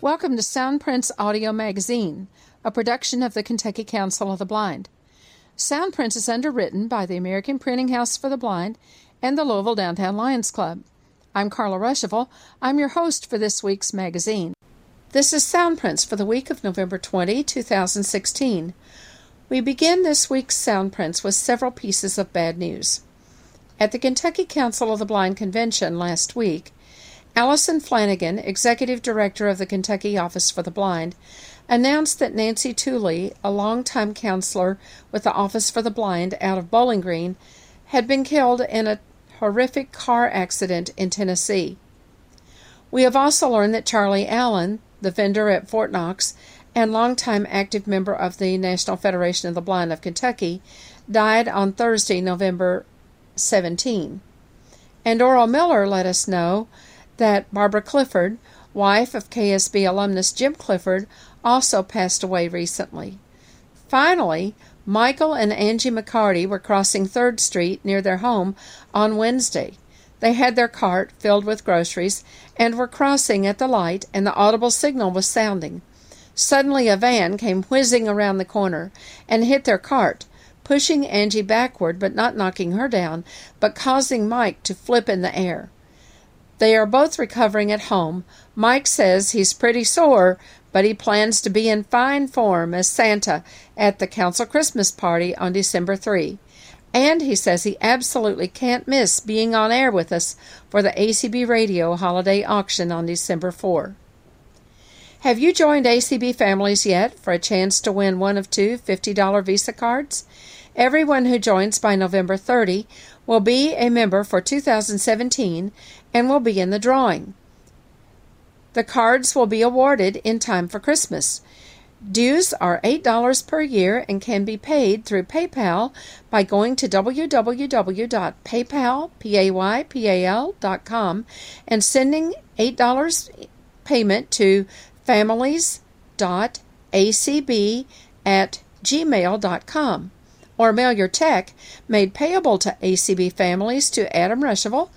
Welcome to Soundprints Audio Magazine, a production of the Kentucky Council of the Blind. Soundprints is underwritten by the American Printing House for the Blind and the Louisville Downtown Lions Club. I'm Carla Rusheville. I'm your host for this week's magazine. This is Soundprints for the week of November 20, 2016. We begin this week's Soundprints with several pieces of bad news. At the Kentucky Council of the Blind Convention last week, Allison Flanagan, Executive Director of the Kentucky Office for the Blind, announced that Nancy Tooley, a longtime counselor with the Office for the Blind out of Bowling Green, had been killed in a horrific car accident in Tennessee. We have also learned that Charlie Allen, the vendor at Fort Knox and longtime active member of the National Federation of the Blind of Kentucky, died on Thursday, November 17. And Oral Miller let us know that Barbara Clifford, wife of KSB alumnus Jim Clifford, also passed away recently. Finally, Michael and Angie McCarty were crossing 3rd Street near their home on Wednesday. They had their cart filled with groceries and were crossing at the light, and the audible signal was sounding. Suddenly a van came whizzing around the corner and hit their cart, pushing Angie backward but not knocking her down, but causing Mike to flip in the air. They are both recovering at home. Mike says he's pretty sore, but he plans to be in fine form as Santa at the council Christmas party on December 3. And he says he absolutely can't miss being on air with us for the ACB Radio holiday auction on December 4. Have you joined ACB Families yet for a chance to win one of two $50 Visa cards? Everyone who joins by November 30 will be a member for 2017 and will be in the drawing. The cards will be awarded in time for Christmas. Dues are $8 per year and can be paid through PayPal by going to www.paypal.com and sending $8 payment to families.acb@gmail.com. or mail your check made payable to ACB Families to Adam Reshevel,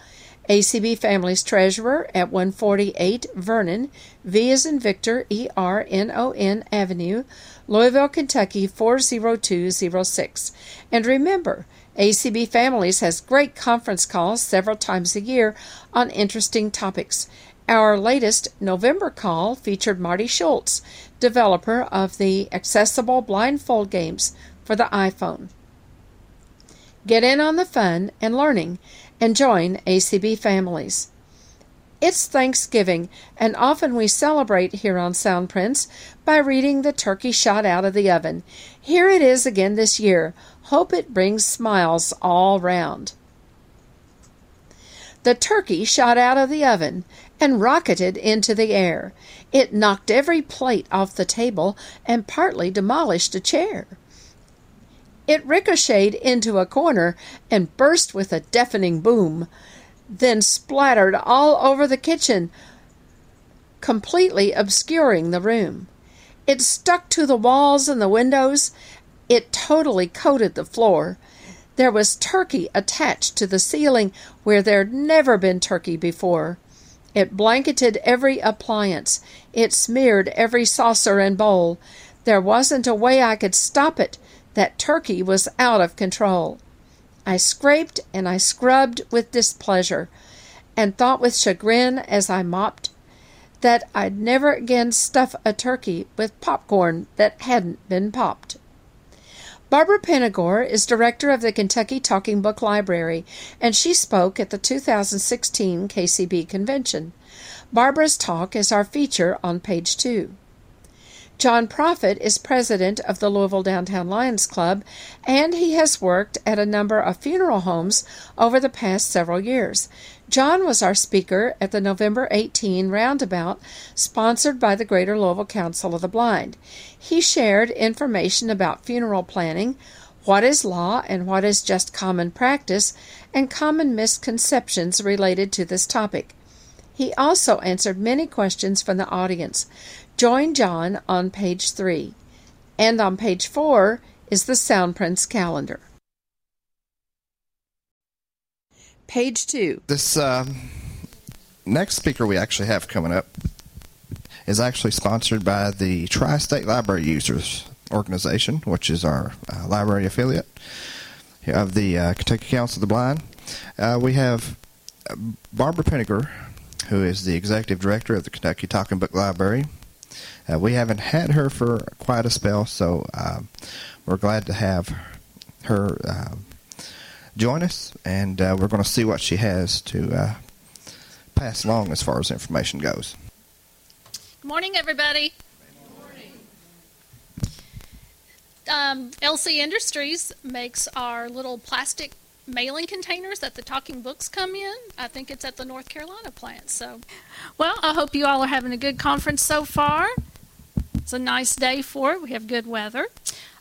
ACB Families Treasurer at 148 Vernon, V as in Victor, E-R-N-O-N Avenue, Louisville, Kentucky 40206. And remember, ACB Families has great conference calls several times a year on interesting topics. Our latest November call featured Marty Schultz, developer of the accessible blindfold games for the iPhone. Get in on the fun and learning and join ACB Families. It's Thanksgiving, and often we celebrate here on Soundprints by reading The Turkey Shot Out of the Oven. Here it is again this year. Hope it brings smiles all round. The turkey shot out of the oven and rocketed into the air. It knocked every plate off the table and partly demolished a chair. It ricocheted into a corner and burst with a deafening boom, then splattered all over the kitchen, completely obscuring the room. It stuck to the walls and the windows. It totally coated the floor. There was turkey attached to the ceiling where there'd never been turkey before. It blanketed every appliance. It smeared every saucer and bowl. There wasn't a way I could stop it. That turkey was out of control. I scraped and I scrubbed with displeasure, and thought with chagrin as I mopped that I'd never again stuff a turkey with popcorn that hadn't been popped. Barbara Pinnegore is director of the Kentucky Talking Book Library, and she spoke at the 2016 KCB convention. Barbara's talk is our feature on page 2. John Prophet is president of the Louisville Downtown Lions Club, and he has worked at a number of funeral homes over the past several years. John was our speaker at the November 18 roundabout sponsored by the Greater Louisville Council of the Blind. He shared information about funeral planning, what is law and what is just common practice, and common misconceptions related to this topic. He also answered many questions from the audience. Join John on page 3. And on page 4 is the Soundprints calendar. Page 2. This next speaker we actually have coming up is actually sponsored by the Tri-State Library Users Organization, which is our library affiliate of the Kentucky Council of the Blind. We have Barbara Pinnegore, who is the executive director of the Kentucky Talking Book Library. We haven't had her for quite a spell, so we're glad to have her join us, and we're going to see what she has to pass along as far as information goes. Good morning, everybody. LC Industries makes our little plastic mailing containers that the talking books come in. I think it's at the North Carolina plant. So, well, I hope you all are having a good conference so far. It's a nice day for it. We have good weather.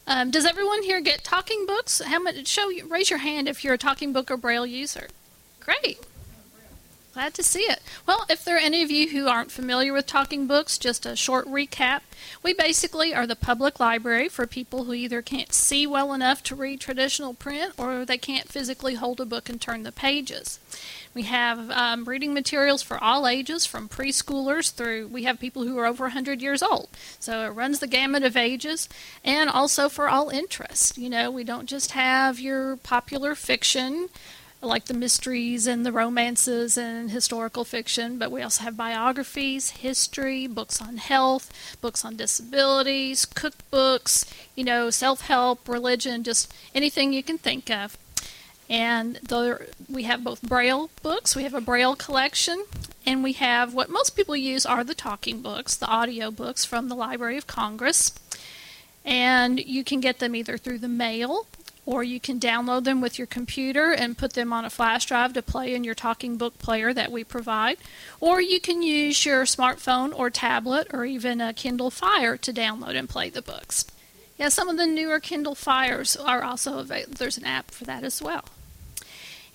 Does everyone here get talking books? How much? Raise your hand if you're a talking book or braille user. Great. Glad to see it. Well, if there are any of you who aren't familiar with talking books, just a short recap. We basically are the public library for people who either can't see well enough to read traditional print or they can't physically hold a book and turn the pages. We have reading materials for all ages, from preschoolers through, we have people who are over 100 years old. So it runs the gamut of ages, and also for all interests. You know, we don't just have your popular fiction, like the mysteries and the romances and historical fiction, but we also have biographies, history, books on health, books on disabilities, cookbooks, you know, self-help, religion, just anything you can think of. And we have both braille books, we have a braille collection, and we have what most people use are the talking books, the audio books from the Library of Congress. And you can get them either through the mail, or you can download them with your computer and put them on a flash drive to play in your talking book player that we provide. Or you can use your smartphone or tablet or even a Kindle Fire to download and play the books. Yeah, some of the newer Kindle Fires are also available. There's an app for that as well.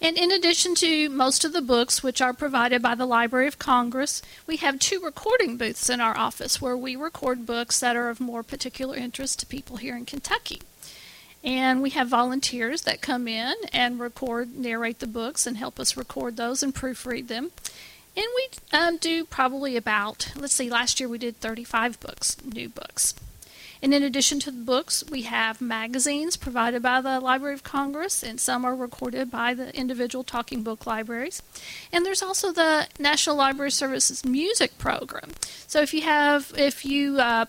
And in addition to most of the books, which are provided by the Library of Congress, we have 2 recording booths in our office where we record books that are of more particular interest to people here in Kentucky. And we have volunteers that come in and record, narrate the books and help us record those and proofread them. And we do probably about, last year we did 35 books, new books. And in addition to the books, we have magazines provided by the Library of Congress, and some are recorded by the individual talking book libraries. And there's also the National Library Services music program. So if you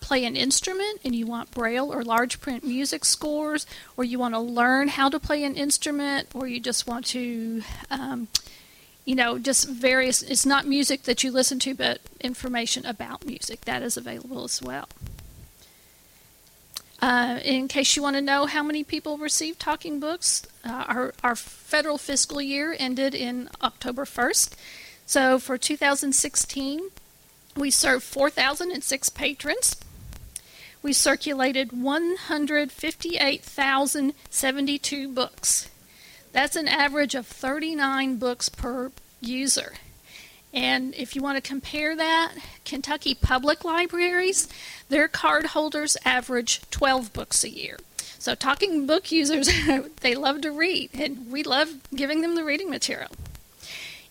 play an instrument and you want braille or large print music scores, or you want to learn how to play an instrument, or you just want to just various, it's not music that you listen to, but information about music, that is available as well. In case you want to know how many people receive talking books, our federal fiscal year ended in October 1st. So for 2016, we served 4,006 patrons. We circulated 158,072 books. That's an average of 39 books per user. And if you want to compare that, Kentucky public libraries, their card holders average 12 books a year. So talking book users, they love to read, and we love giving them the reading material.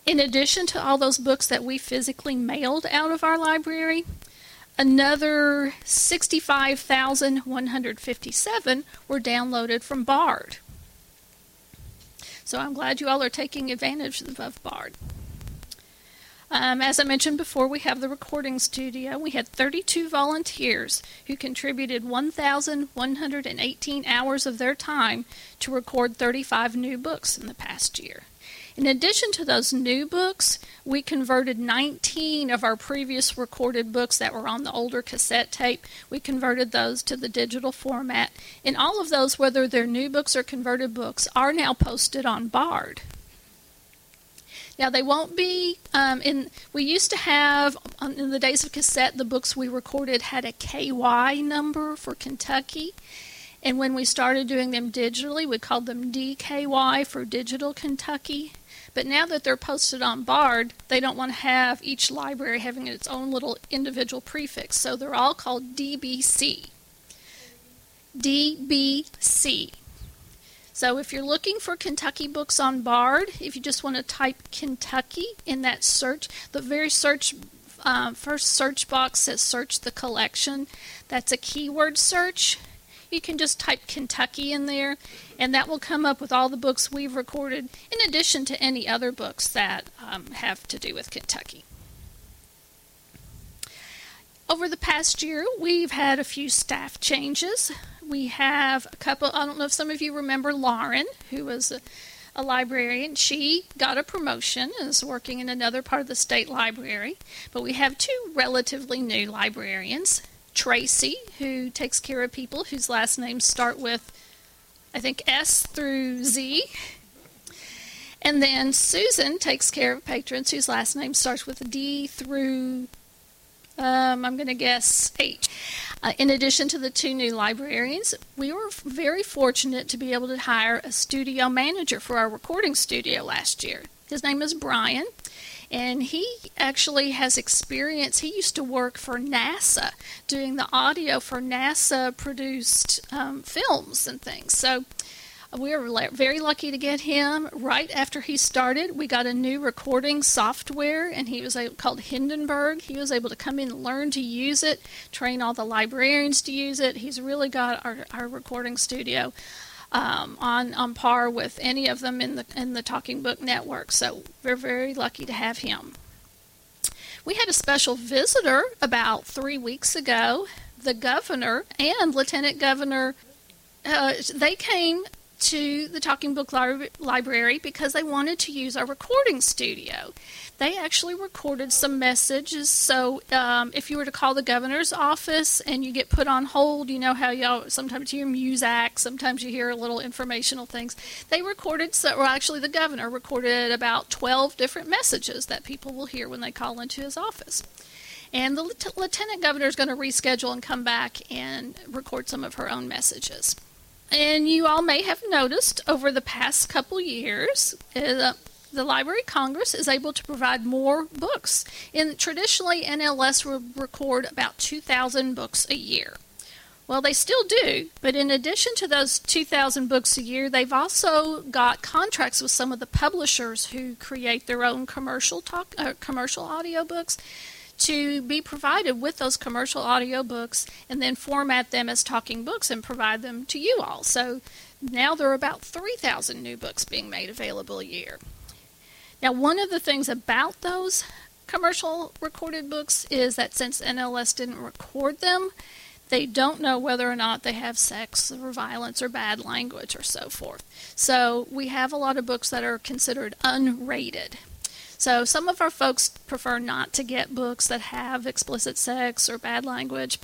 In addition to all those books that we physically mailed out of our library, another 65,157 were downloaded from BARD. So I'm glad you all are taking advantage of BARD. As I mentioned before, we have the recording studio. We had 32 volunteers who contributed 1,118 hours of their time to record 35 new books in the past year. In addition to those new books, we converted 19 of our previous recorded books that were on the older cassette tape. We converted those to the digital format. And all of those, whether they're new books or converted books, are now posted on BARD. Now, they won't be, we used to have, in the days of cassette, the books we recorded had a KY number for Kentucky, And when we started doing them digitally, we called them DKY for Digital Kentucky. But now that they're posted on BARD, they don't want to have each library having its own little individual prefix. So they're all called DBC. DBC. So if you're looking for Kentucky books on BARD, if you just want to type Kentucky in that search, the very search first search box says search the collection. That's a keyword search. You can just type Kentucky in there, and that will come up with all the books we've recorded, in addition to any other books that have to do with Kentucky. Over the past year, we've had a few staff changes. We have a couple, I don't know if some of you remember Lauren, who was a librarian. She got a promotion and is working in another part of the state library. But we have two relatively new librarians. Tracy, who takes care of people whose last names start with, I think, S through Z. And then Susan takes care of patrons whose last name starts with D through, I'm going to guess, H. In addition to the two new librarians, we were very fortunate to be able to hire a studio manager for our recording studio last year. His name is Brian, and he actually has experience. He used to work for NASA, doing the audio for NASA-produced films and things. So we were very lucky to get him. Right after he started, we got a new recording software, and he was called Hindenburg. He was able to come in and learn to use it, train all the librarians to use it. He's really got our recording studio on par with any of them in the Talking Book Network. So we're very lucky to have him. We had a special visitor about 3 weeks ago. The governor and lieutenant governor, they came to the Talking Book Library because they wanted to use our recording studio. They actually recorded some messages, so if you were to call the governor's office and you get put on hold, you know how y'all sometimes you hear Muzak, sometimes you hear little informational things. They recorded, the governor recorded about 12 different messages that people will hear when they call into his office. And the lieutenant governor is going to reschedule and come back and record some of her own messages. And you all may have noticed over the past couple years, the Library of Congress is able to provide more books. And traditionally, NLS will record about 2,000 books a year. Well, they still do, but in addition to those 2,000 books a year, they've also got contracts with some of the publishers who create their own commercial audiobooks, to be provided with those commercial audiobooks and then format them as talking books and provide them to you all. So now there are about 3,000 new books being made available a year. Now, one of the things about those commercial recorded books is that since NLS didn't record them, they don't know whether or not they have sex or violence or bad language or so forth. So we have a lot of books that are considered unrated. So some of our folks prefer not to get books that have explicit sex or bad language.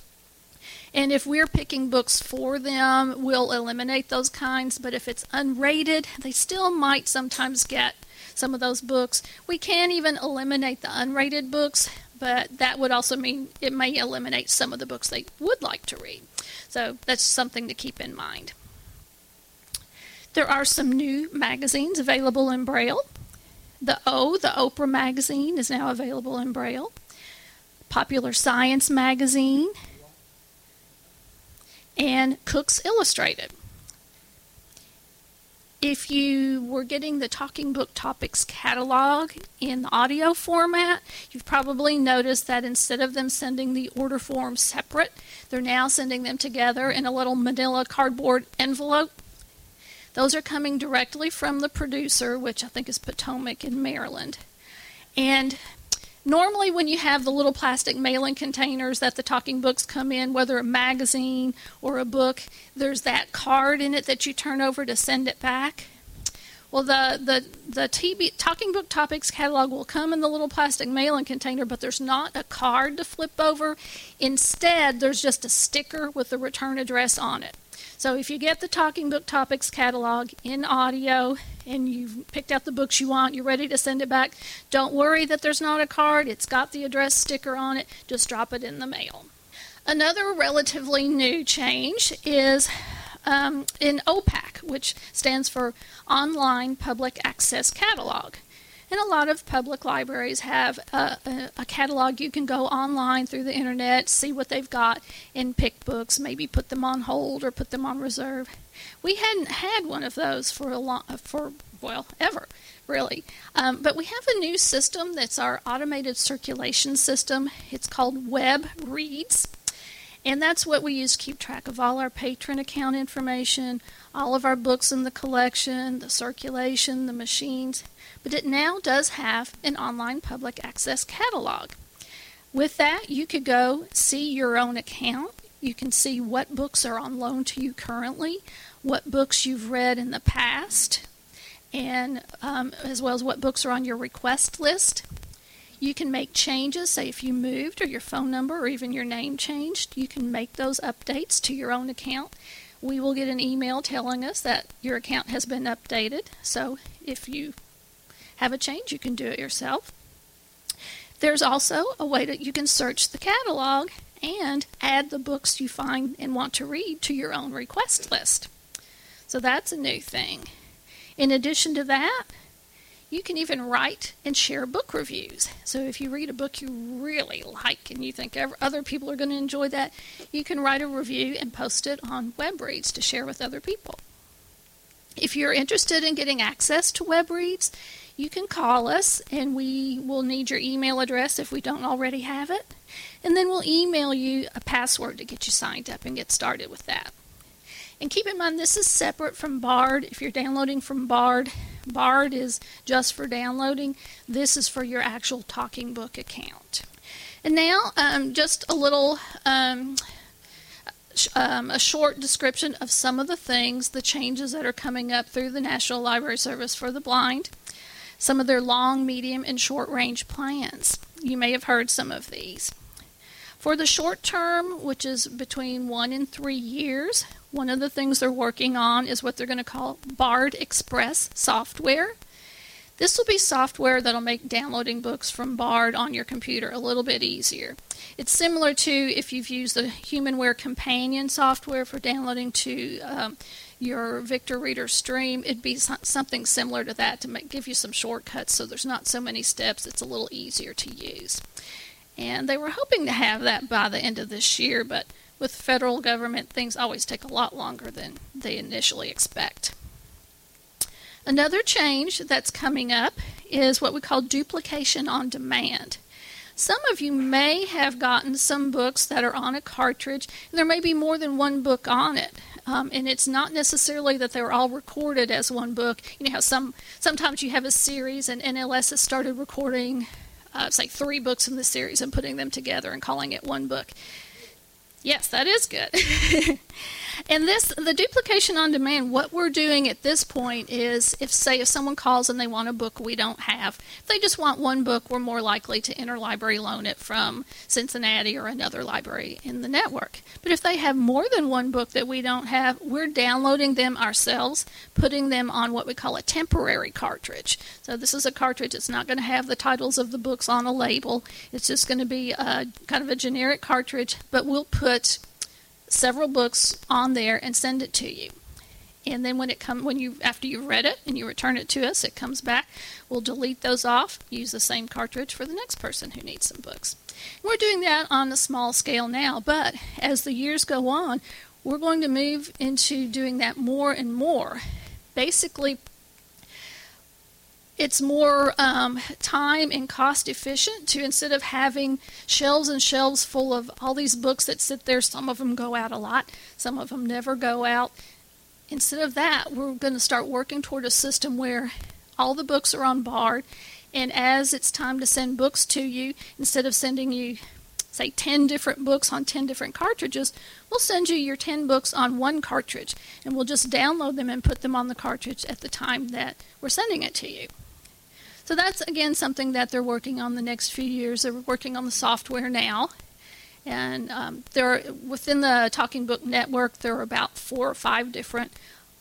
And if we're picking books for them, we'll eliminate those kinds. But if it's unrated, they still might sometimes get some of those books. We can even eliminate the unrated books, but that would also mean it may eliminate some of the books they would like to read. So that's something to keep in mind. There are some new magazines available in Braille. The Oprah magazine, is now available in Braille. Popular Science magazine. And Cook's Illustrated. If you were getting the Talking Book Topics catalog in the audio format, you've probably noticed that instead of them sending the order form separate, they're now sending them together in a little manila cardboard envelope. Those are coming directly from the producer, which I think is Potomac in Maryland. And normally when you have the little plastic mailing containers that the talking books come in, whether a magazine or a book, there's that card in it that you turn over to send it back. Well, the Talking Book Topics catalog will come in the little plastic mailing container, but there's not a card to flip over. Instead, there's just a sticker with the return address on it. So if you get the Talking Book Topics catalog in audio and you've picked out the books you want, you're ready to send it back, don't worry that there's not a card. It's got the address sticker on it. Just drop it in the mail. Another relatively new change is in OPAC, which stands for Online Public Access Catalog. And a lot of public libraries have a catalog. You can go online through the internet, see what they've got, and pick books, maybe put them on hold or put them on reserve. We hadn't had one of those for a long, well, ever, really. But we have a new system that's our automated circulation system. It's called WebReads. And that's what we use to keep track of all our patron account information, all of our books in the collection, the circulation, the machines. But it now does have an online public access catalog. With that, you could go see your own account. You can see what books are on loan to you currently, what books you've read in the past, and as well as what books are on your request list. You can make changes, say if you moved or your phone number or even your name changed, you can make those updates to your own account. We will get an email telling us that your account has been updated, so if you have a change, you can do it yourself. There's also a way that you can search the catalog and add the books you find and want to read to your own request list. So that's a new thing. In addition to that, you can even write and share book reviews. So if you read a book you really like and you think other people are going to enjoy that, you can write a review and post it on WebReads to share with other people. If you're interested in getting access to WebReads, you can call us and we will need your email address if we don't already have it. And then we'll email you a password to get you signed up and get started with that. And keep in mind, this is separate from BARD. If you're downloading from BARD, BARD is just for downloading. This is for your actual talking book account. And now, just a little a short description of some of the things, the changes that are coming up through the National Library Service for the Blind, some of their long, medium, and short-range plans. You may have heard some of these. For the short term, which is between 1 and 3 years, one of the things they're working on is what they're going to call BARD Express software. This will be software that'll make downloading books from BARD on your computer a little bit easier. It's similar to if you've used the Humanware companion software for downloading to your Victor Reader Stream. It'd be something similar to that to give you some shortcuts so there's not so many steps. It's a little easier to use. And they were hoping to have that by the end of this year, but with federal government, things always take a lot longer than they initially expect. Another change that's coming up is what we call duplication on demand. Some of you may have gotten some books that are on a cartridge, and there may be more than one book on it. And it's not necessarily that they're all recorded as one book. You know how sometimes you have a series, and NLS has started recording, say, 3 books in the series and putting them together and calling it one book. Yes, that is good. And the duplication on demand, what we're doing at this point is if someone calls and they want a book we don't have, if they just want one book, we're more likely to interlibrary loan it from Cincinnati or another library in the network. But if they have more than one book that we don't have, we're downloading them ourselves, putting them on what we call a temporary cartridge. So this is a cartridge. It's not going to have the titles of the books on a label. It's just going to be kind of a generic cartridge, but we'll put several books on there and send it to you. And then after you've read it and you return it to us, it comes back. We'll delete those off, use the same cartridge for the next person who needs some books. And we're doing that on a small scale now, but as the years go on, we're going to move into doing that more and more. Basically, it's more time and cost efficient to, instead of having shelves and shelves full of all these books that sit there, some of them go out a lot, some of them never go out. Instead of that, we're going to start working toward a system where all the books are on BARD, and as it's time to send books to you, instead of sending you, say, 10 different books on 10 different cartridges, we'll send you your 10 books on one cartridge, and we'll just download them and put them on the cartridge at the time that we're sending it to you. So that's, again, something that they're working on the next few years. They're working on the software now. And within the Talking Book Network, there are about 4 or 5 different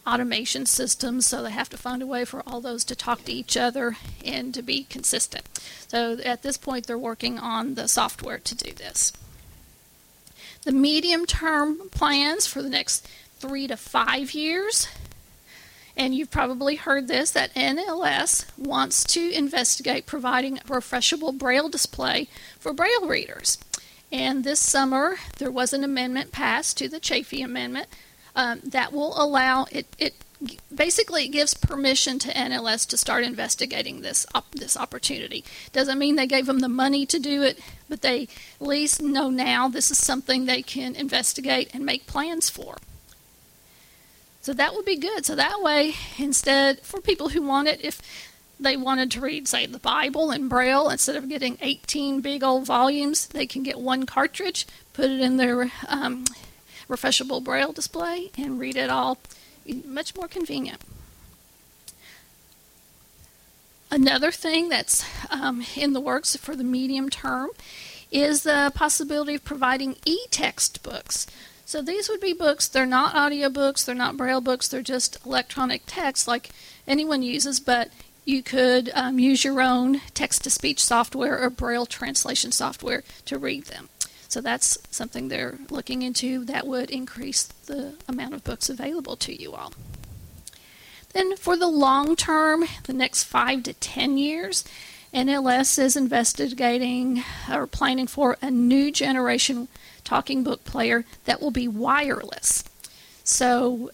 automation systems, so they have to find a way for all those to talk to each other and to be consistent. So at this point, they're working on the software to do this. The medium-term plans for the next 3 to 5 years. And you've probably heard this, that NLS wants to investigate providing a refreshable braille display for braille readers. And this summer, there was an amendment passed to the Chafee Amendment that will allow it. It basically gives permission to NLS to start investigating this opportunity. Doesn't mean they gave them the money to do it, but they at least know now this is something they can investigate and make plans for. So that would be good. So that way, instead, for people who want it, if they wanted to read, say, the Bible in Braille, instead of getting 18 big old volumes, they can get one cartridge, put it in their refreshable Braille display, and read it all. Much more convenient. Another thing that's in the works for the medium term is the possibility of providing e-text books. So these would be books, they're not audio books, they're not braille books, they're just electronic text like anyone uses, but you could use your own text-to-speech software or braille translation software to read them. So that's something they're looking into that would increase the amount of books available to you all. Then for the long term, the next 5 to 10 years, NLS is investigating or planning for a new generation talking book player that will be wireless. So,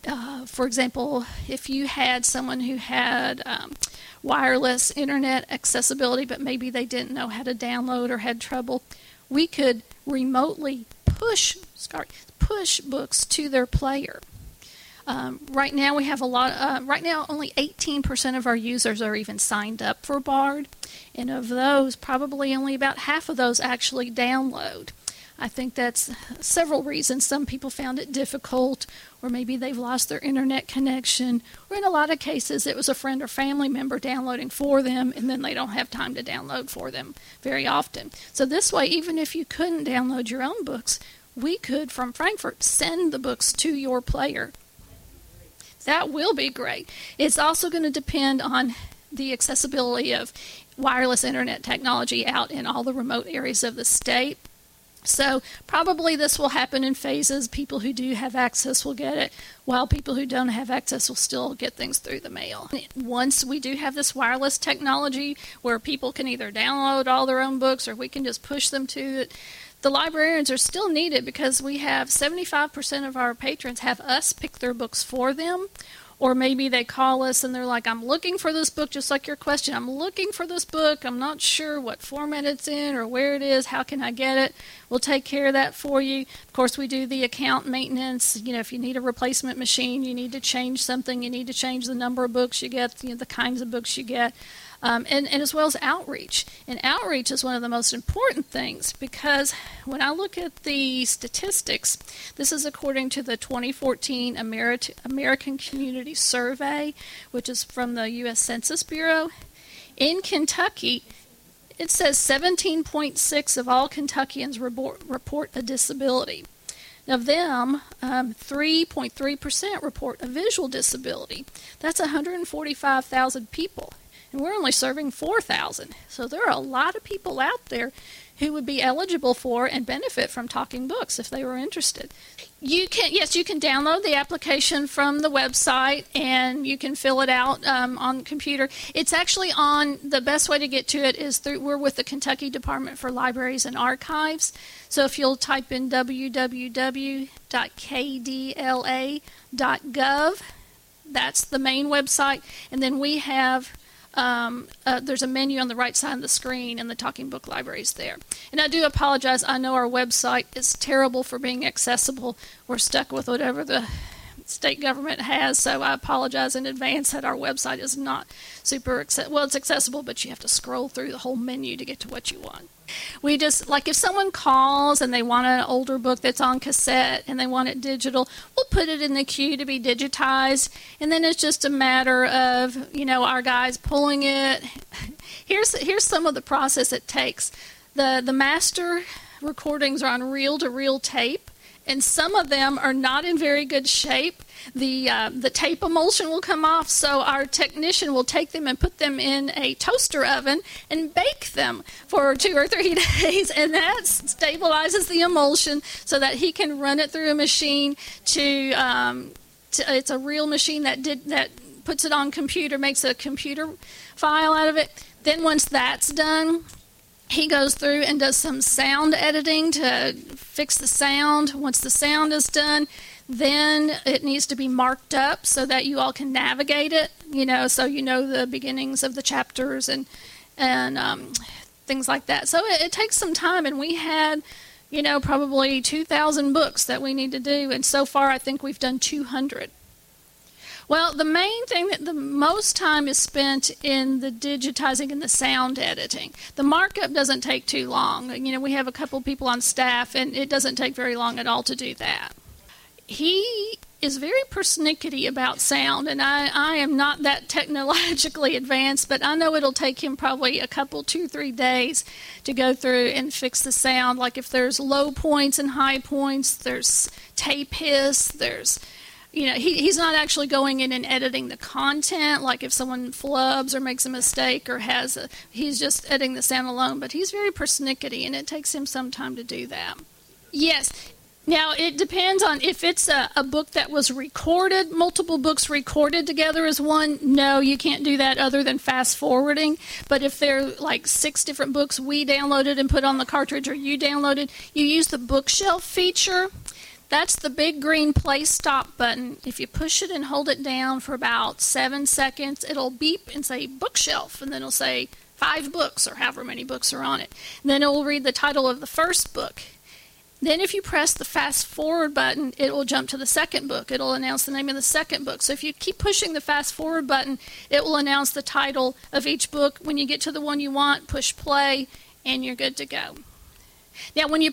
for example, if you had someone who had wireless internet accessibility, but maybe they didn't know how to download or had trouble, we could remotely push books to their player. Right now, we have a lot. Right now, only 18% of our users are even signed up for BARD, and of those, probably only about half of those actually download. I think that's several reasons. Some people found it difficult, or maybe they've lost their internet connection, or in a lot of cases it was a friend or family member downloading for them, and then they don't have time to download for them very often. So this way, even if you couldn't download your own books, we could, from Frankfurt, send the books to your player. That will be great. It's also going to depend on the accessibility of wireless internet technology out in all the remote areas of the state. So probably this will happen in phases. People who do have access will get it, while people who don't have access will still get things through the mail. Once we do have this wireless technology where people can either download all their own books or we can just push them to it, the librarians are still needed because we have 75% of our patrons have us pick their books for them. Or maybe they call us and they're like, I'm looking for this book, just like your question. I'm looking for this book. I'm not sure what format it's in or where it is. How can I get it? We'll take care of that for you. Of course, we do the account maintenance. You know, if you need a replacement machine, you need to change something, you need to change the number of books you get, you know, the kinds of books you get, and as well as outreach. And outreach is one of the most important things because when I look at the statistics, this is according to the 2014 American Community Survey, which is from the U.S. Census Bureau. In Kentucky, it says 17.6% of all Kentuckians report a disability. Of them, 3.3% report a visual disability. That's 145,000 people. And we're only serving 4,000. So there are a lot of people out there who would be eligible for and benefit from talking books if they were interested. You can download the application from the website and you can fill it out on the computer. It's actually on, the best way to get to it is through, we're with the Kentucky Department for Libraries and Archives. So if you'll type in www.kdla.gov, that's the main website. And then we have there's a menu on the right side of the screen and the Talking Book Library is there. And I do apologize, I know our website is terrible for being accessible. We're stuck with whatever the state government has, so I apologize in advance that our website is not super accessible. Well, it's accessible, but you have to scroll through the whole menu to get to what you want. We just, like if someone calls and they want an older book that's on cassette and they want it digital, we'll put it in the queue to be digitized. And then it's just a matter of, you know, our guys pulling it. Here's some of the process it takes. The master recordings are on reel-to-reel tape, and some of them are not in very good shape. The tape emulsion will come off, so our technician will take them and put them in a toaster oven and bake them for 2 or 3 days, and that stabilizes the emulsion so that he can run it through a machine to it's a real machine that puts it on computer, makes a computer file out of it. Then once that's done, he goes through and does some sound editing to fix the sound. Once the sound is done, then it needs to be marked up so that you all can navigate it, you know, so you know the beginnings of the chapters and things like that. So it takes some time, and we had, you know, probably 2,000 books that we need to do, and so far I think we've done 200. Well, the main thing that the most time is spent in the digitizing and the sound editing. The markup doesn't take too long. You know, we have a couple people on staff, and it doesn't take very long at all to do that. He is very persnickety about sound, and I am not that technologically advanced, but I know it'll take him probably a couple, 2-3 days to go through and fix the sound. Like if there's low points and high points, there's tape hiss, there's, you know, he's not actually going in and editing the content, like if someone flubs or makes a mistake or he's just editing the sound alone, but he's very persnickety, and it takes him some time to do that. Yes. Now, it depends on if it's a book that was recorded, multiple books recorded together as one, no, you can't do that other than fast-forwarding. But if they're like 6 different books we downloaded and put on the cartridge, or you downloaded, you use the bookshelf feature. That's the big green play stop button. If you push it and hold it down for about 7 seconds, it'll beep and say bookshelf, and then it'll say 5 books or however many books are on it. And then it'll read the title of the first book. Then if you press the fast forward button, it will jump to the second book. It'll announce the name of the second book. So if you keep pushing the fast forward button, it will announce the title of each book. When you get to the one you want, push play, and you're good to go. Now, when you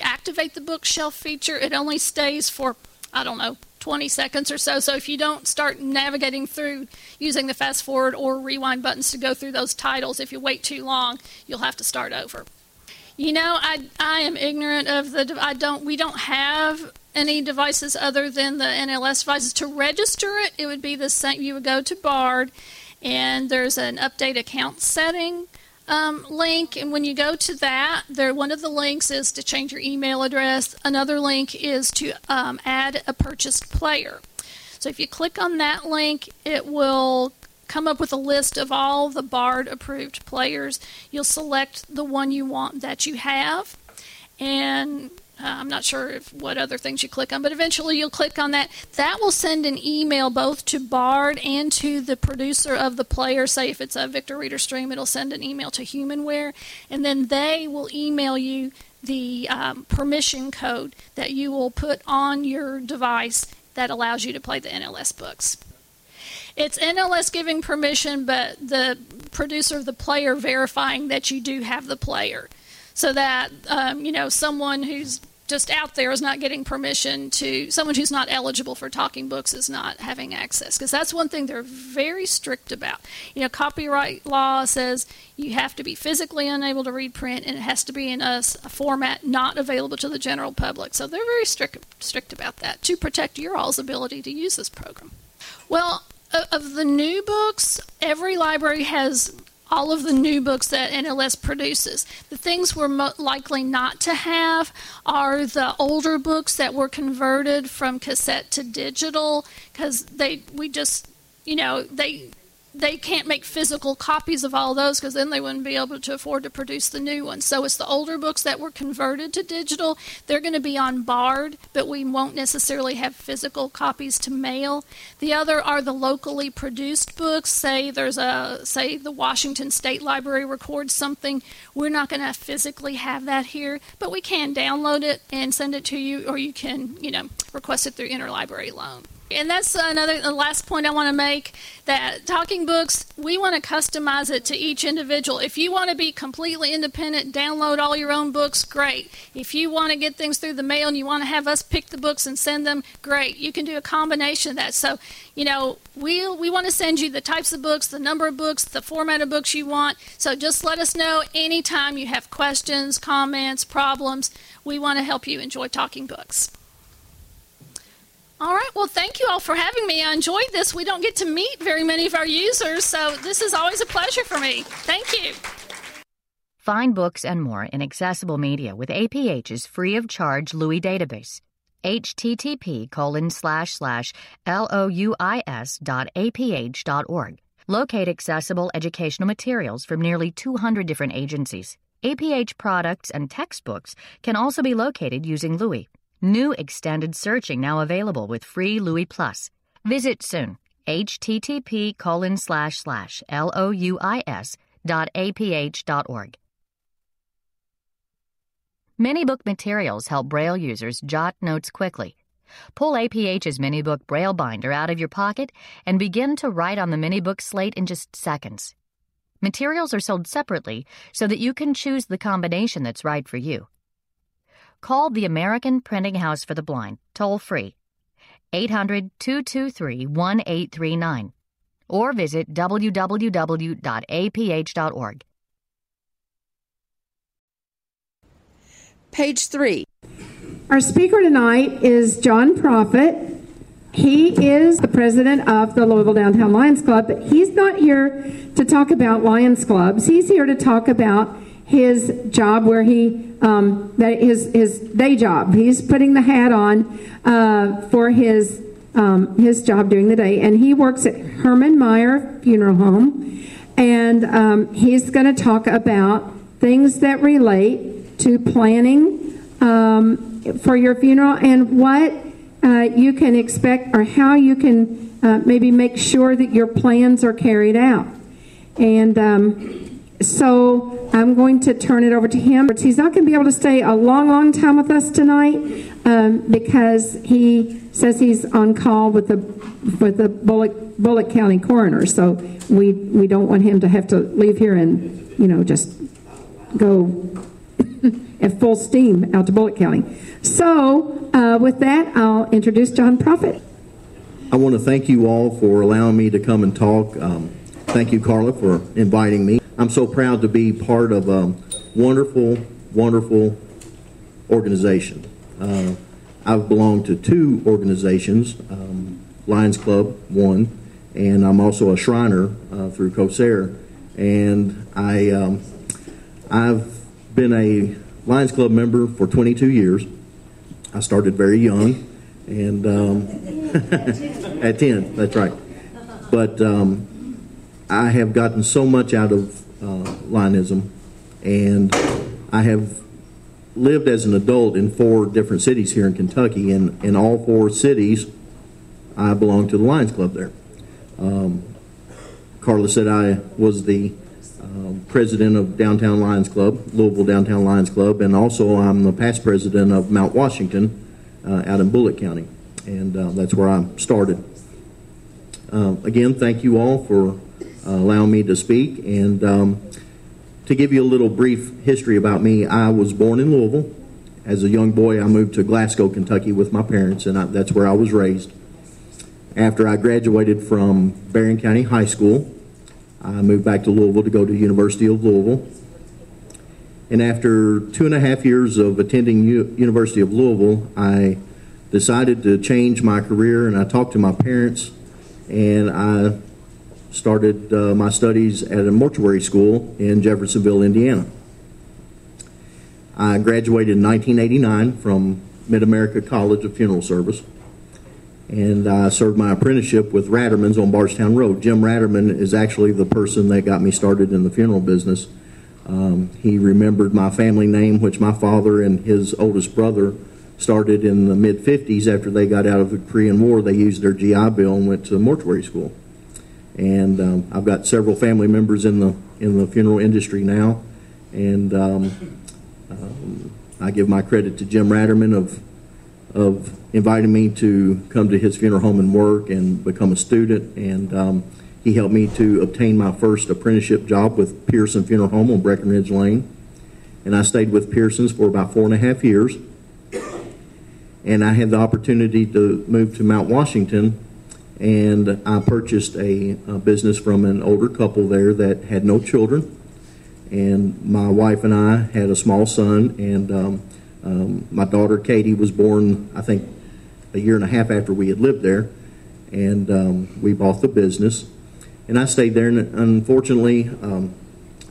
activate the bookshelf feature, it only stays for, 20 seconds or so. So if you don't start navigating through using the fast forward or rewind buttons to go through those titles, if you wait too long, you'll have to start over. You know, I am ignorant of we don't have any devices other than the NLS devices. To register it, it would be the same. You would go to BARD, and there's an update account setting link. And when you go to that, one of the links is to change your email address. Another link is to add a purchased player. So if you click on that link, it will come up with a list of all the BARD approved players. You'll select the one you want that you have, and I'm not sure what other things you click on, but eventually you'll click on that. That will send an email both to BARD and to the producer of the player. Say if it's a Victor Reader Stream, it'll send an email to Humanware, and then they will email you the permission code that you will put on your device that allows you to play the NLS books. It's NLS giving permission, but the producer of the player verifying that you do have the player, so that you know, someone who's just out there is not getting permission to someone who's not eligible for talking books is not having access, because that's one thing they're very strict about. You know, copyright law says you have to be physically unable to read print, and it has to be in a format not available to the general public. So they're very strict about that to protect your all's ability to use this program. Well, of the new books, every library has all of the new books that NLS produces. The things we're likely not to have are the older books that were converted from cassette to digital, because they can't make physical copies of all those, because then they wouldn't be able to afford to produce the new ones. So it's the older books that were converted to digital. They're going to be on BARD, but we won't necessarily have physical copies to mail. The other are the locally produced books. Say the Washington State Library records something. We're not going to physically have that here, but we can download it and send it to you, or you can, request it through interlibrary loan. And that's the last point I want to make, that talking books, we want to customize it to each individual. If you want to be completely independent, download all your own books, great. If you want to get things through the mail and you want to have us pick the books and send them, great. You can do a combination of that. So, we want to send you the types of books, the number of books, the format of books you want. So just let us know anytime you have questions, comments, problems. We want to help you enjoy talking books. All right, well, thank you all for having me. I enjoyed this. We don't get to meet very many of our users, so this is always a pleasure for me. Thank you. Find books and more in accessible media with APH's free of charge Louis database. http://louis.aph.org. Locate accessible educational materials from nearly 200 different agencies. APH products and textbooks can also be located using Louis. New extended searching now available with free Louis Plus. Visit soon. http://louis.aph.org. Many book materials help Braille users jot notes quickly. Pull APH's Minibook Braille binder out of your pocket and begin to write on the Minibook slate in just seconds. Materials are sold separately so that you can choose the combination that's right for you. Call the American Printing House for the Blind, toll-free, 800-223-1839, or visit www.aph.org. Page 3. Our speaker tonight is John Prophet. He is the president of the Louisville Downtown Lions Club, but he's not here to talk about Lions Clubs. He's here to talk about his job, where he his day job. He's putting the hat on for his job during the day, and he works at Herman Meyer Funeral Home, and he's going to talk about things that relate to planning for your funeral and what you can expect, or how you can maybe make sure that your plans are carried out. And so I'm going to turn it over to him. He's not going to be able to stay a long time with us tonight because he says he's on call with the Bullock County coroner. So we don't want him to have to leave here and, you know, just go at full steam out to Bullock County. So with that, I'll introduce John Prophet. I want to thank you all for allowing me to come and talk. Thank you, Carla, for inviting me. I'm so proud to be part of a wonderful organization. I've belonged to two organizations, Lions Club, one, and I'm also a Shriner through COSAIR. And I've been a Lions Club member for 22 years. I started very young, and at 10, that's right. But I have gotten so much out of Lionism, and I have lived as an adult in 4 different cities here in Kentucky, and in all 4 cities, I belong to the Lions Club there. Carla said I was the president of Downtown Lions Club, Louisville Downtown Lions Club, and also I'm the past president of Mount Washington out in Bullock County, and that's where I started. Again, thank you all for allowing me to speak, and to give you a little brief history about me, I was born in Louisville. As a young boy, I moved to Glasgow, Kentucky with my parents, and that's where I was raised. After I graduated from Berrien County High School, I moved back to Louisville to go to University of Louisville. And after 2.5 years of attending University of Louisville, I decided to change my career, and I talked to my parents, and I started my studies at a mortuary school in Jeffersonville, Indiana. I graduated in 1989 from Mid-America College of Funeral Service. And I served my apprenticeship with Ratterman's on Bardstown Road. Jim Ratterman is actually the person that got me started in the funeral business. He remembered my family name, which my father and his oldest brother started in the mid-50s. After they got out of the Korean War, they used their GI Bill and went to mortuary school. And I've got several family members in the funeral industry now. And I give my credit to Jim Ratterman of inviting me to come to his funeral home and work and become a student, and he helped me to obtain my first apprenticeship job with Pearson Funeral Home on Breckenridge Lane, and I stayed with Pearson's for about 4.5 years, and I had the opportunity to move to Mount Washington, and I purchased a business from an older couple there that had no children, and my wife and I had a small son, and my daughter Katie was born, I think, a year and a half after we had lived there, and we bought the business, and I stayed there, and unfortunately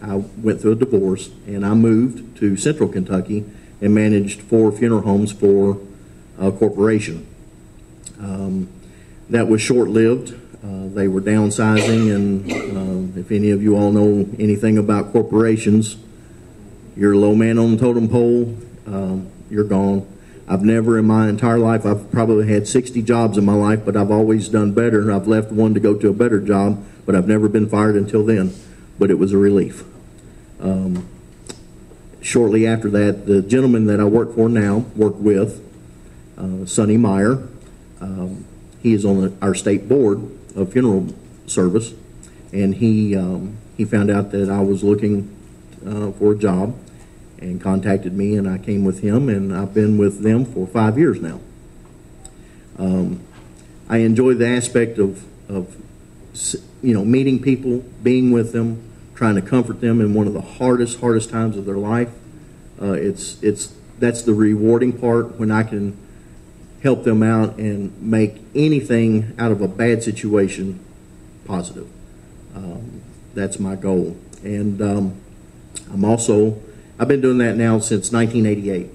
I went through a divorce, and I moved to Central Kentucky and managed 4 funeral homes for corporation. That was short-lived. They were downsizing, and if any of you all know anything about corporations, you're a low man on the totem pole, you're gone. I've never in my entire life, I've probably had 60 jobs in my life, but I've always done better. I've left one to go to a better job, but I've never been fired until then. But it was a relief. Shortly after that, the gentleman that I work for now, Sonny Meyer, he is on our state board of funeral service, and he found out that I was looking for a job, and contacted me, and I came with him, and I've been with them for 5 years now. I enjoy the aspect of meeting people, being with them, trying to comfort them in one of the hardest times of their life. That's the rewarding part, when I can help them out and make anything out of a bad situation positive. That's my goal. And I've been doing that now since 1988,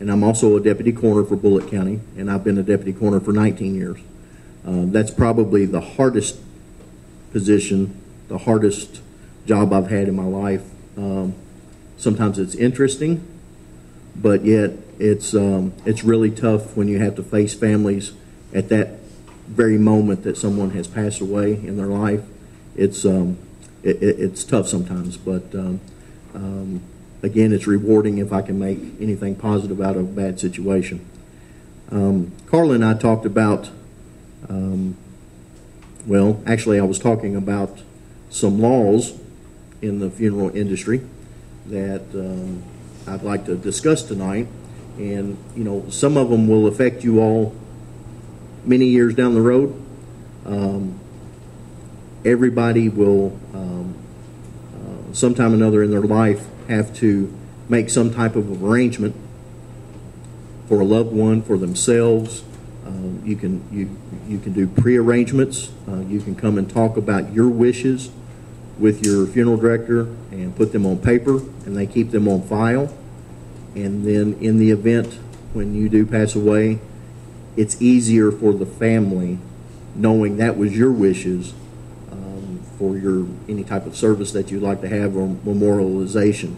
and I'm also a deputy coroner for Bullitt County, and I've been a deputy coroner for 19 years. That's probably the hardest position, the hardest job I've had in my life. Sometimes it's interesting, but yet it's really tough when you have to face families at that very moment that someone has passed away in their life. It's tough sometimes, but again, it's rewarding if I can make anything positive out of a bad situation. Carla and I talked about, well, actually I was talking about some laws in the funeral industry that I'd like to discuss tonight. And, you know, some of them will affect you all many years down the road. Everybody will, sometime or another in their life, have to make some type of arrangement for a loved one, for themselves. You can do pre-arrangements. You can come and talk about your wishes with your funeral director and put them on paper, and they keep them on file. And then in the event when you do pass away, it's easier for the family knowing that was your wishes for any type of service that you'd like to have, or memorialization.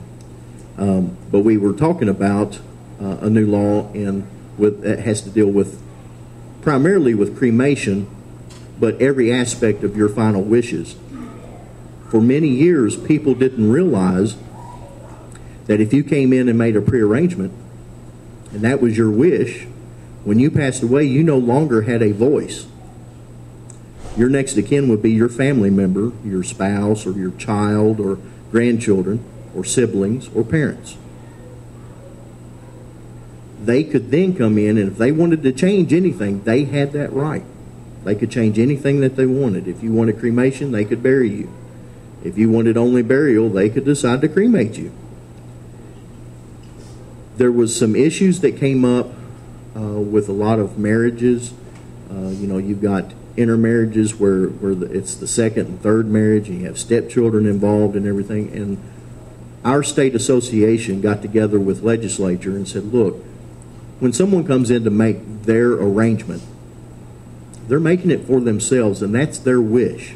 But we were talking about a new law that has to deal with primarily with cremation, but every aspect of your final wishes. For many years, people didn't realize that if you came in and made a prearrangement, and that was your wish, when you passed away, you no longer had a voice. Your next of kin would be your family member, your spouse, or your child, or grandchildren, or siblings, or parents. They could then come in, and if they wanted to change anything, they had that right. They could change anything that they wanted. If you wanted cremation, they could bury you. If you wanted only burial, they could decide to cremate you. There was some issues that came up with a lot of marriages. You've got intermarriages where it's the second and third marriage, and you have stepchildren involved and everything. And our state association got together with legislature and said, look, when someone comes in to make their arrangement, they're making it for themselves, and that's their wish.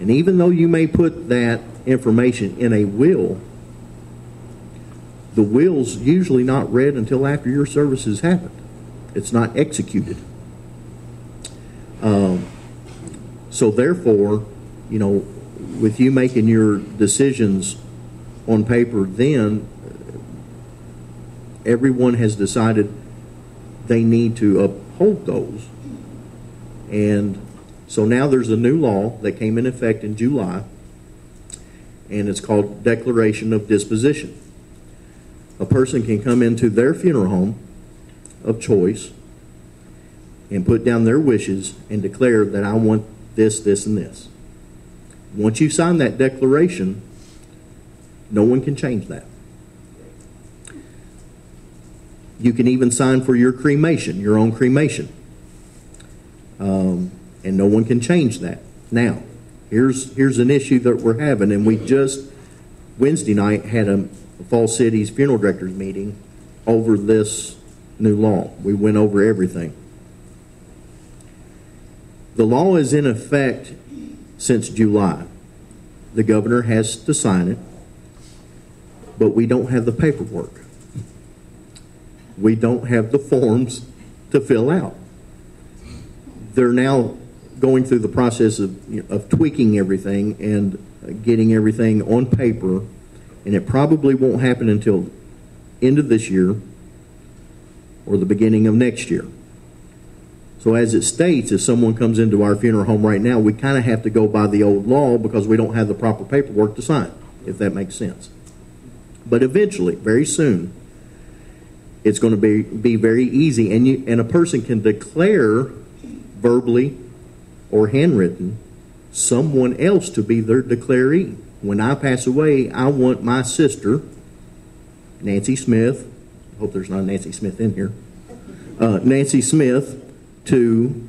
And even though you may put that information in a will, the will's usually not read until after your service has happened. It's not executed. So therefore, with you making your decisions on paper, then everyone has decided they need to uphold those. And so now there's a new law that came in effect in July, and it's called Declaration of Disposition. A person can come into their funeral home of choice and put down their wishes and declare that I want this, this, and this. Once you sign that declaration, no one can change that. You can even sign for your cremation, your own cremation. And no one can change that. Now, here's an issue that we're having, and we just Wednesday night had a Fall City's funeral directors meeting over this new law. We went over everything. The law is in effect since July. The governor has to sign it, but we don't have the paperwork. We don't have the forms to fill out. They're now going through the process of tweaking everything and getting everything on paper, and it probably won't happen until end of this year or the beginning of next year. So as it states, if someone comes into our funeral home right now, we kind of have to go by the old law because we don't have the proper paperwork to sign, if that makes sense. But eventually, very soon, it's going to be very easy, and a person can declare verbally or handwritten someone else to be their declaree. When I pass away, I want my sister, Nancy Smith, I hope there's not Nancy Smith in here, Nancy Smith, to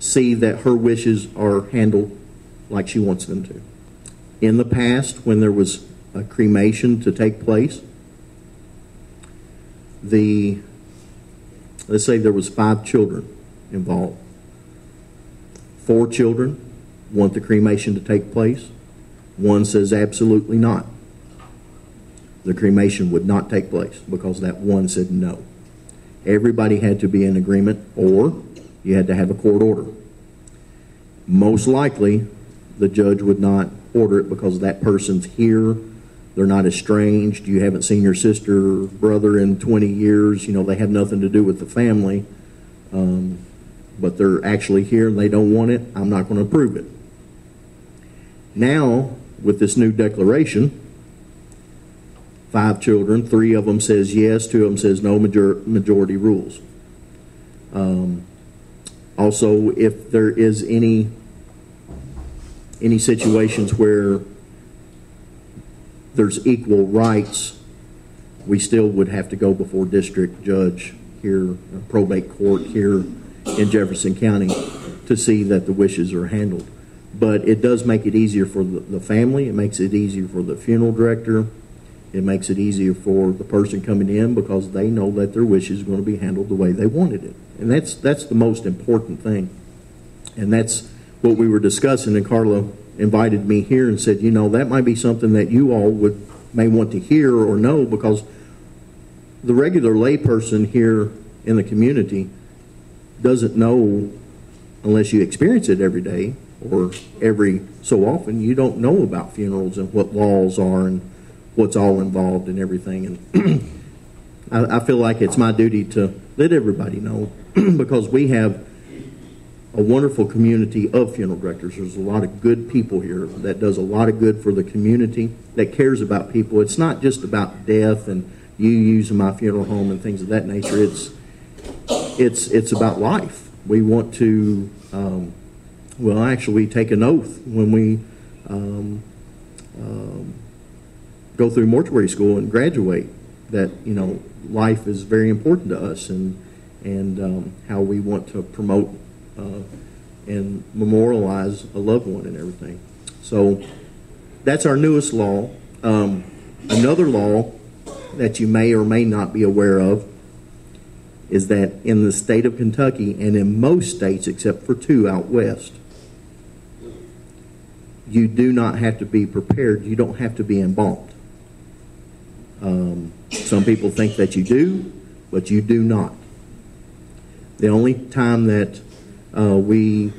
see that her wishes are handled like she wants them to. In the past, when there was a cremation to take place, let's say there was 5 children involved. 4 children want the cremation to take place. 1 says absolutely not. The cremation would not take place because that 1 said no. Everybody had to be in agreement, or you had to have a court order. Most likely, the judge would not order it because that person's here. They're not estranged. You haven't seen your sister or brother in 20 years. You know, they have nothing to do with the family, but they're actually here and they don't want it. I'm not going to approve it. Now, with this new declaration, 5 children, 3 of them says yes, 2 of them says no, majority rules. Also, if there is any situations where there's equal rights, we still would have to go before district judge here, probate court here in Jefferson County to see that the wishes are handled. But it does make it easier for the family. It makes it easier for the funeral director. It makes it easier for the person coming in because they know that their wish is going to be handled the way they wanted it. And that's the most important thing. And that's what we were discussing, and Carla invited me here and said, you know, that might be something that you all may want to hear or know, because the regular layperson here in the community doesn't know unless you experience it every day or every so often. You don't know about funerals and what laws are and what's all involved and everything. And I feel like it's my duty to let everybody know because we have a wonderful community of funeral directors. There's a lot of good people here that does a lot of good for the community, that cares about people. It's not just about death and you using my funeral home and things of that nature. It's about life. We want to, well, actually, we take an oath when we go through mortuary school and graduate, that, you know, life is very important to us, and how we want to promote and memorialize a loved one and everything. So that's our newest law. Another law that you may or may not be aware of is that in the state of Kentucky, and in most states except for 2 out west, you do not have to be prepared. You don't have to be embalmed. Some people think that you do, but you do not. The only time that we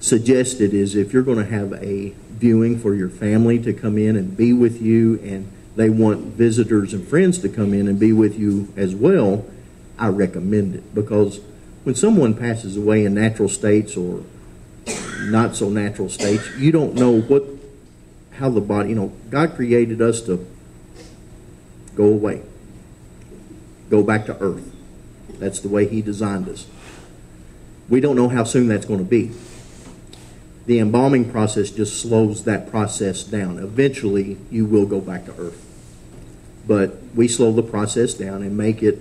suggest it is if you're going to have a viewing for your family to come in and be with you, and they want visitors and friends to come in and be with you as well, I recommend it, because when someone passes away in natural states or not so natural states, you don't know how the body, you know, God created us to go away, go back to earth. That's the way he designed us. We don't know how soon that's going to be. The embalming process just slows that process down. Eventually, you will go back to earth. But we slow the process down and make it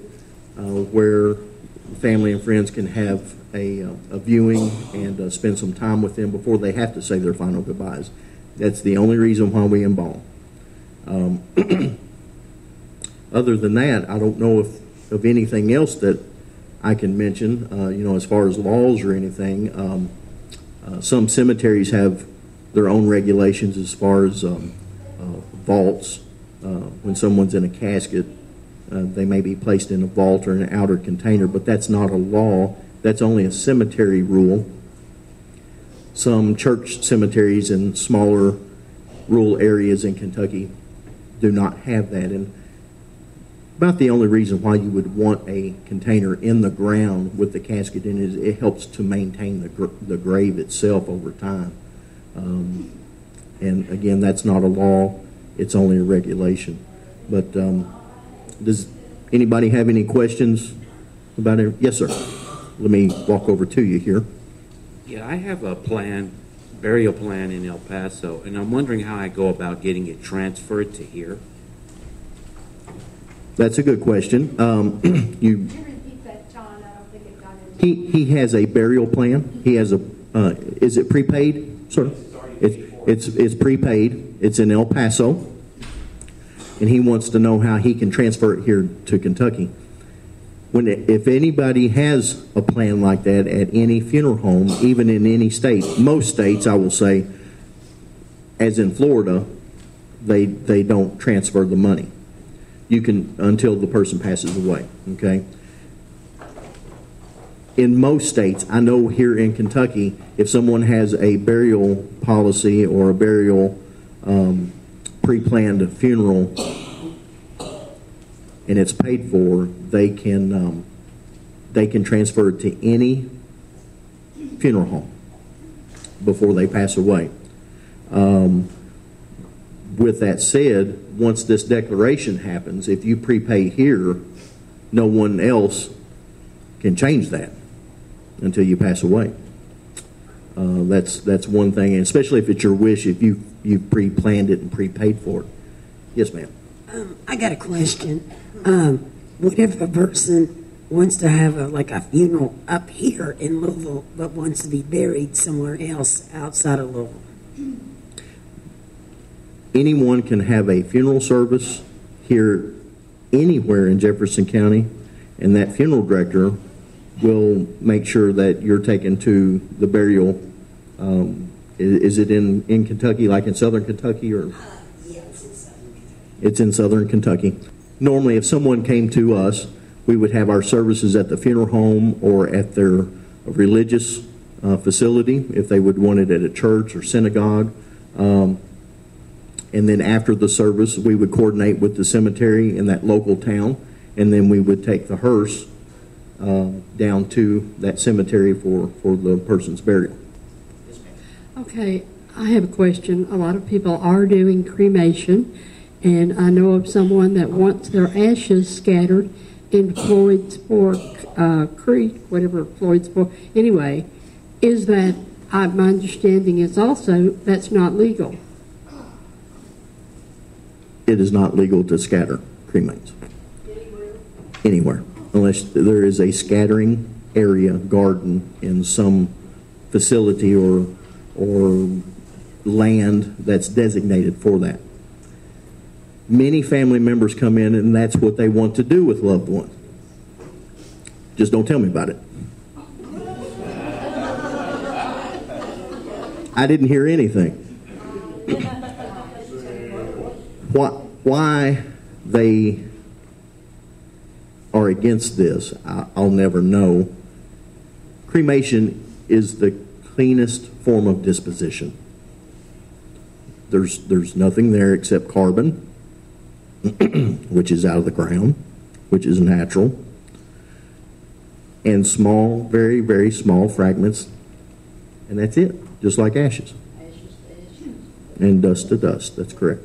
where family and friends can have a viewing and spend some time with them before they have to say their final goodbyes. That's the only reason why we embalm. Other than that, I don't know if of anything else that I can mention, you know, as far as laws or anything. Some cemeteries have their own regulations as far as vaults. When someone's in a casket, they may be placed in a vault or an outer container, but that's not a law. That's only a cemetery rule. Some church cemeteries in smaller rural areas in Kentucky do not have that. And about the only reason why you would want a container in the ground with the casket in it is it helps to maintain the grave itself over time. And again, that's not a law. It's only a regulation. But does anybody have any questions about it? Yes, sir. Let me walk over to you here. Yeah, I have a plan, burial plan in El Paso, and I'm wondering how I go about getting it transferred to here. That's a good question. Could you repeat that, John? I don't think it got into it. He has a burial plan. He has a, is it prepaid, sir? It's prepaid. It's in El Paso. And he wants to know how he can transfer it here to Kentucky. If anybody has a plan like that at any funeral home, even in any state, most states, I will say, as in Florida, they don't transfer the money. You can, until the person passes away, okay? In most states, I know here in Kentucky, if someone has a burial policy or a burial pre-planned funeral and it's paid for, they can transfer it to any funeral home before they pass away. With that said, once this declaration happens, if you prepay here, no one else can change that until you pass away. That's one thing, and especially if it's your wish, if you pre-planned it and prepaid for it. Yes, ma'am. I got a question. What if a person wants to have a funeral up here in Louisville, but wants to be buried somewhere else outside of Louisville? Anyone can have a funeral service here anywhere in Jefferson County, and that funeral director will make sure that you're taken to the burial. Is it in Kentucky, like in Southern Kentucky? Or? Yeah, it's in Southern Kentucky. It's in Southern Kentucky. Normally, if someone came to us, we would have our services at the funeral home or at their religious facility, if they would want it at a church or synagogue. And then after the service, we would coordinate with the cemetery in that local town, and then we would take the hearse down to that cemetery for the person's burial. Okay, I have a question. A lot of people are doing cremation, and I know of someone that wants their ashes scattered in Floyd's Fork Creek, whatever Floyd's Fork, anyway. Is that, my understanding is also that's not legal. It is not legal to scatter cremains anywhere, unless there is a scattering area, garden, in some facility or land that's designated for that. Many family members come in and that's what they want to do with loved ones. Just don't tell me about it. I didn't hear anything. Why they are against this, I'll never know. Cremation is the cleanest form of disposition. There's nothing there except carbon, which is out of the ground, which is natural, and small, very, very small fragments, and that's it, just like ashes. Ashes to ashes. And dust to dust, that's correct.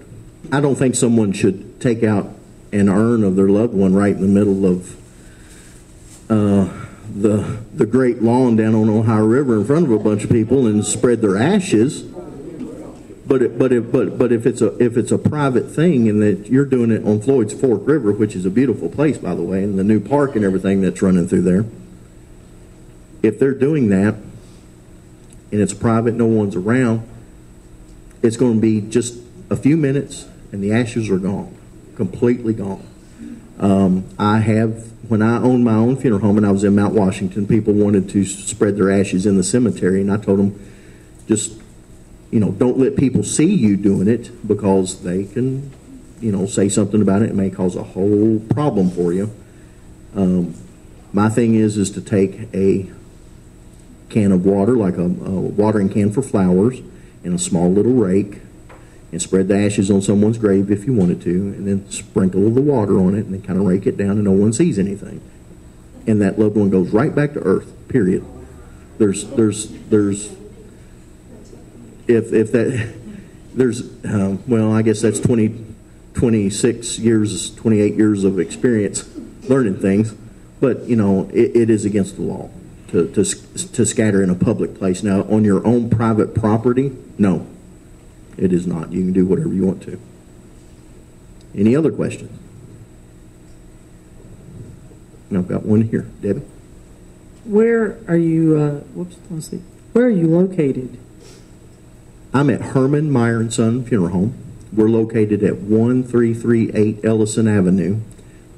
I don't think someone should take out an urn of their loved one right in the middle of the great lawn down on Ohio River in front of a bunch of people and spread their ashes. But if it's a private thing, and that you're doing it on Floyd's Fork River, which is a beautiful place, by the way, and the new park and everything that's running through there. If they're doing that and it's private, no one's around, it's going to be just a few minutes and the ashes are gone, completely gone. I have when I owned my own funeral home and I was in Mount Washington, people wanted to spread their ashes in the cemetery, and I told them, just, you know, don't let people see you doing it, because they can, you know, say something about it. It may cause a whole problem for you. My thing is to take a can of water, like a watering can for flowers, and a small little rake, and spread the ashes on someone's grave if you wanted to, and then sprinkle the water on it, and then kind of rake it down, and no one sees anything. And that loved one goes right back to earth, period. Well, I guess that's 28 years of experience learning things, but, you know, it is against the law to scatter in a public place. Now, on your own private property, no. It is not. You can do whatever you want to. Any other questions? And I've got one here, Debbie. Where are you? Where are you located? I'm at Herman Meyer and Son Funeral Home. We're located at 1338 Ellison Avenue,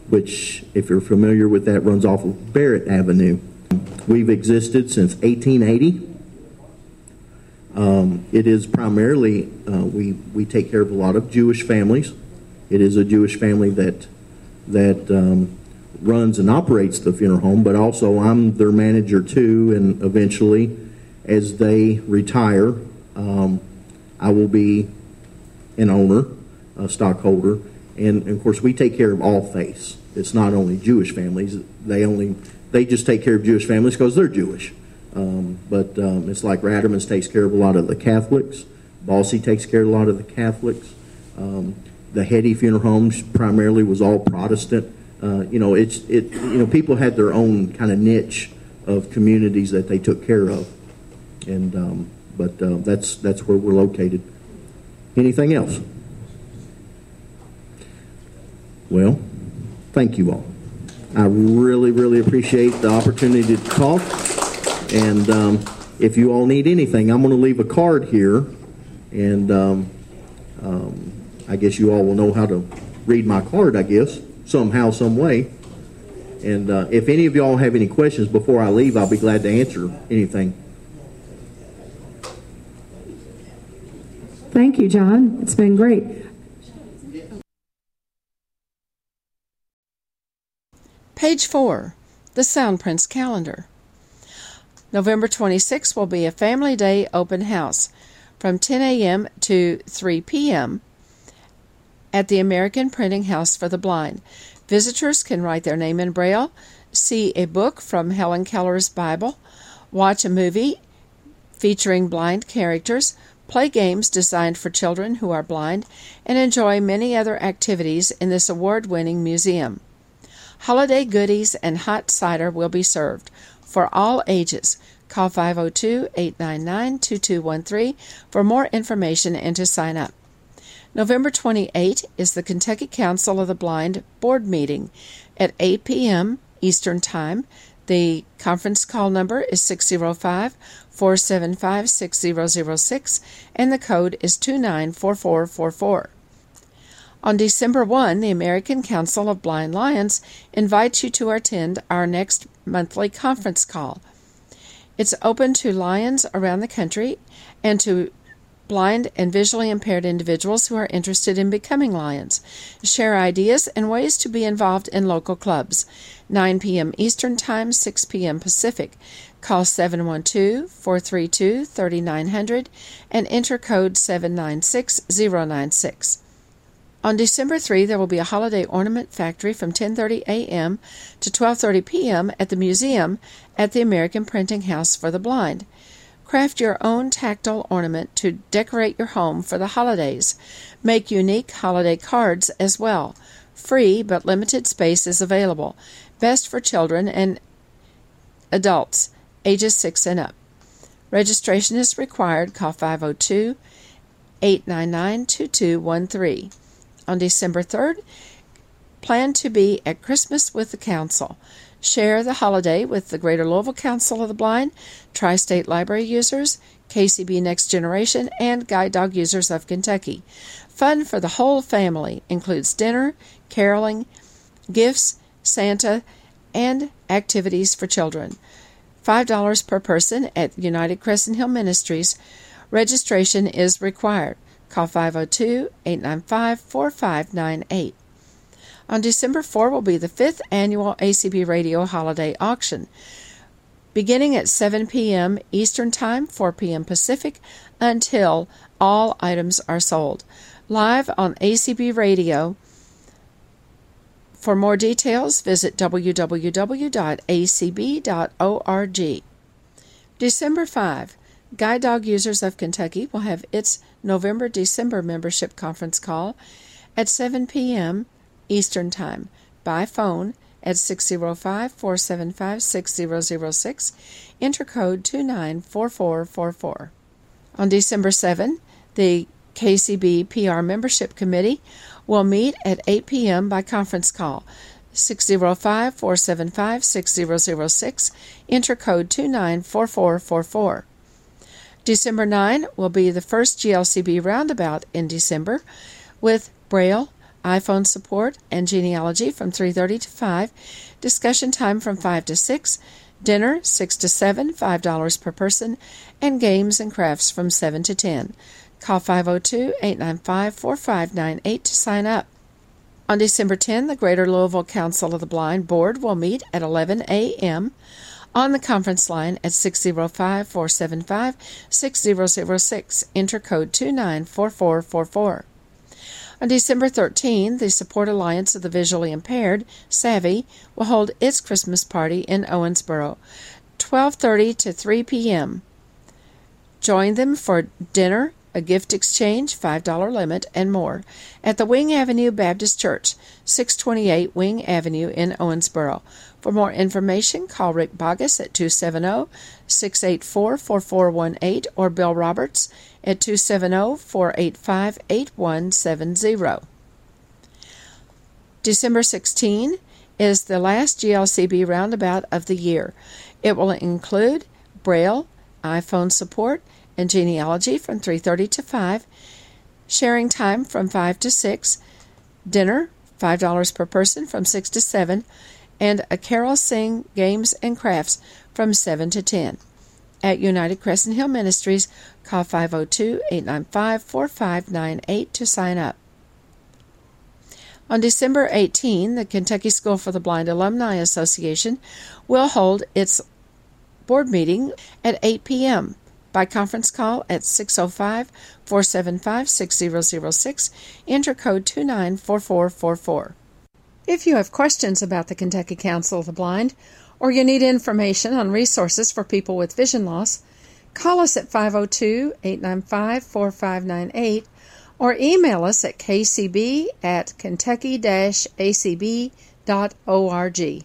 which, if you're familiar with that, runs off of Barrett Avenue. We've existed since 1880. It is primarily, we take care of a lot of Jewish families. It is a Jewish family that runs and operates the funeral home, but also I'm their manager too, and eventually, as they retire, I will be an owner, a stockholder, and of course we take care of all faiths. It's not only Jewish families. They just take care of Jewish families because they're Jewish. But it's like Ratterman's takes care of a lot of the Catholics. Bossy takes care of a lot of the Catholics. The Hetty Funeral Homes primarily was all Protestant. People had their own kind of niche of communities that they took care of, and that's where we're located. Anything else? Well, thank you all. I really, really appreciate the opportunity to talk. And if you all need anything, I'm going to leave a card here, and I guess you all will know how to read my card, I guess, somehow, some way. And if any of y'all have any questions before I leave, I'll be glad to answer anything. Thank you, John. It's been great. Page 4, the Soundprints calendar. November 26th will be a Family Day open house from 10 a.m. to 3 p.m. at the American Printing House for the Blind. Visitors can write their name in Braille, see a book from Helen Keller's Bible, watch a movie featuring blind characters, play games designed for children who are blind, and enjoy many other activities in this award-winning museum. Holiday goodies and hot cider will be served for all ages. Call 502-899-2213 for more information and to sign up. November 28 is the Kentucky Council of the Blind Board meeting at 8 p.m. Eastern Time. The conference call number is 605-475-6006, and the code is 294444. On December 1, the American Council of Blind Lions invites you to attend our next monthly conference call. It's open to lions around the country and to blind and visually impaired individuals who are interested in becoming lions. Share ideas and ways to be involved in local clubs. 9 p.m. Eastern Time, 6 p.m. Pacific. Call 712-432-3900 and enter code 796096. On December 3, there will be a holiday ornament factory from 10:30 a.m. to 12:30 p.m. at the museum at the American Printing House for the Blind. Craft your own tactile ornament to decorate your home for the holidays. Make unique holiday cards as well. Free but limited space is available. Best for children and adults ages 6 and up. Registration is required. Call 502-899-2213. On December 3rd, plan to be at Christmas with the Council. Share the holiday with the Greater Louisville Council of the Blind, Tri-State Library Users, KCB Next Generation, and Guide Dog Users of Kentucky. Fun for the whole family includes dinner, caroling, gifts, Santa, and activities for children. $5 per person at United Crescent Hill Ministries. Registration is required. Call 502-895-4598. On December 4 will be the 5th Annual ACB Radio Holiday Auction. Beginning at 7 p.m. Eastern Time, 4 p.m. Pacific, until all items are sold. Live on ACB Radio. For more details, visit www.acb.org. December 5, Guide Dog Users of Kentucky will have its November-December membership conference call at 7 p.m. Eastern Time by phone at 605-475-6006, intercode 294444. On December 7, the KCB PR Membership Committee will meet at 8 p.m. by conference call 605-475-6006, intercode 294444. December 9 will be the first GLCB roundabout in December with Braille, iPhone support, and genealogy from 3:30 to 5, discussion time from 5 to 6, dinner 6 to 7, $5 per person, and games and crafts from 7 to 10. Call 502-895-4598 to sign up. On December 10, the Greater Louisville Council of the Blind Board will meet at 11 a.m. on the conference line at 605-475-6006, intercode 294444. On December 13, the Support Alliance of the Visually Impaired, SAVVY, will hold its Christmas party in Owensboro, 12:30 to 3 p.m. Join them for dinner, a gift exchange, $5 limit, and more at the Wing Avenue Baptist Church, 628 Wing Avenue in Owensboro. For more information, call Rick Boggess at 270-684-4418 or Bill Roberts at 270-485-8170. December 16 is the last GLCB roundabout of the year. It will include Braille, iPhone support, and genealogy from 3:30 to 5, sharing time from 5 to 6, dinner, $5 per person from 6 to 7, and a carol sing, games, and crafts from 7 to 10. At United Crescent Hill Ministries, call 502-895-4598 to sign up. On December 18, the Kentucky School for the Blind Alumni Association will hold its board meeting at 8 p.m. by conference call at 605-475-6006, intercode 294444. If you have questions about the Kentucky Council of the Blind, or you need information on resources for people with vision loss, call us at 502-895-4598 or email us at kcb@kentucky-acb.org.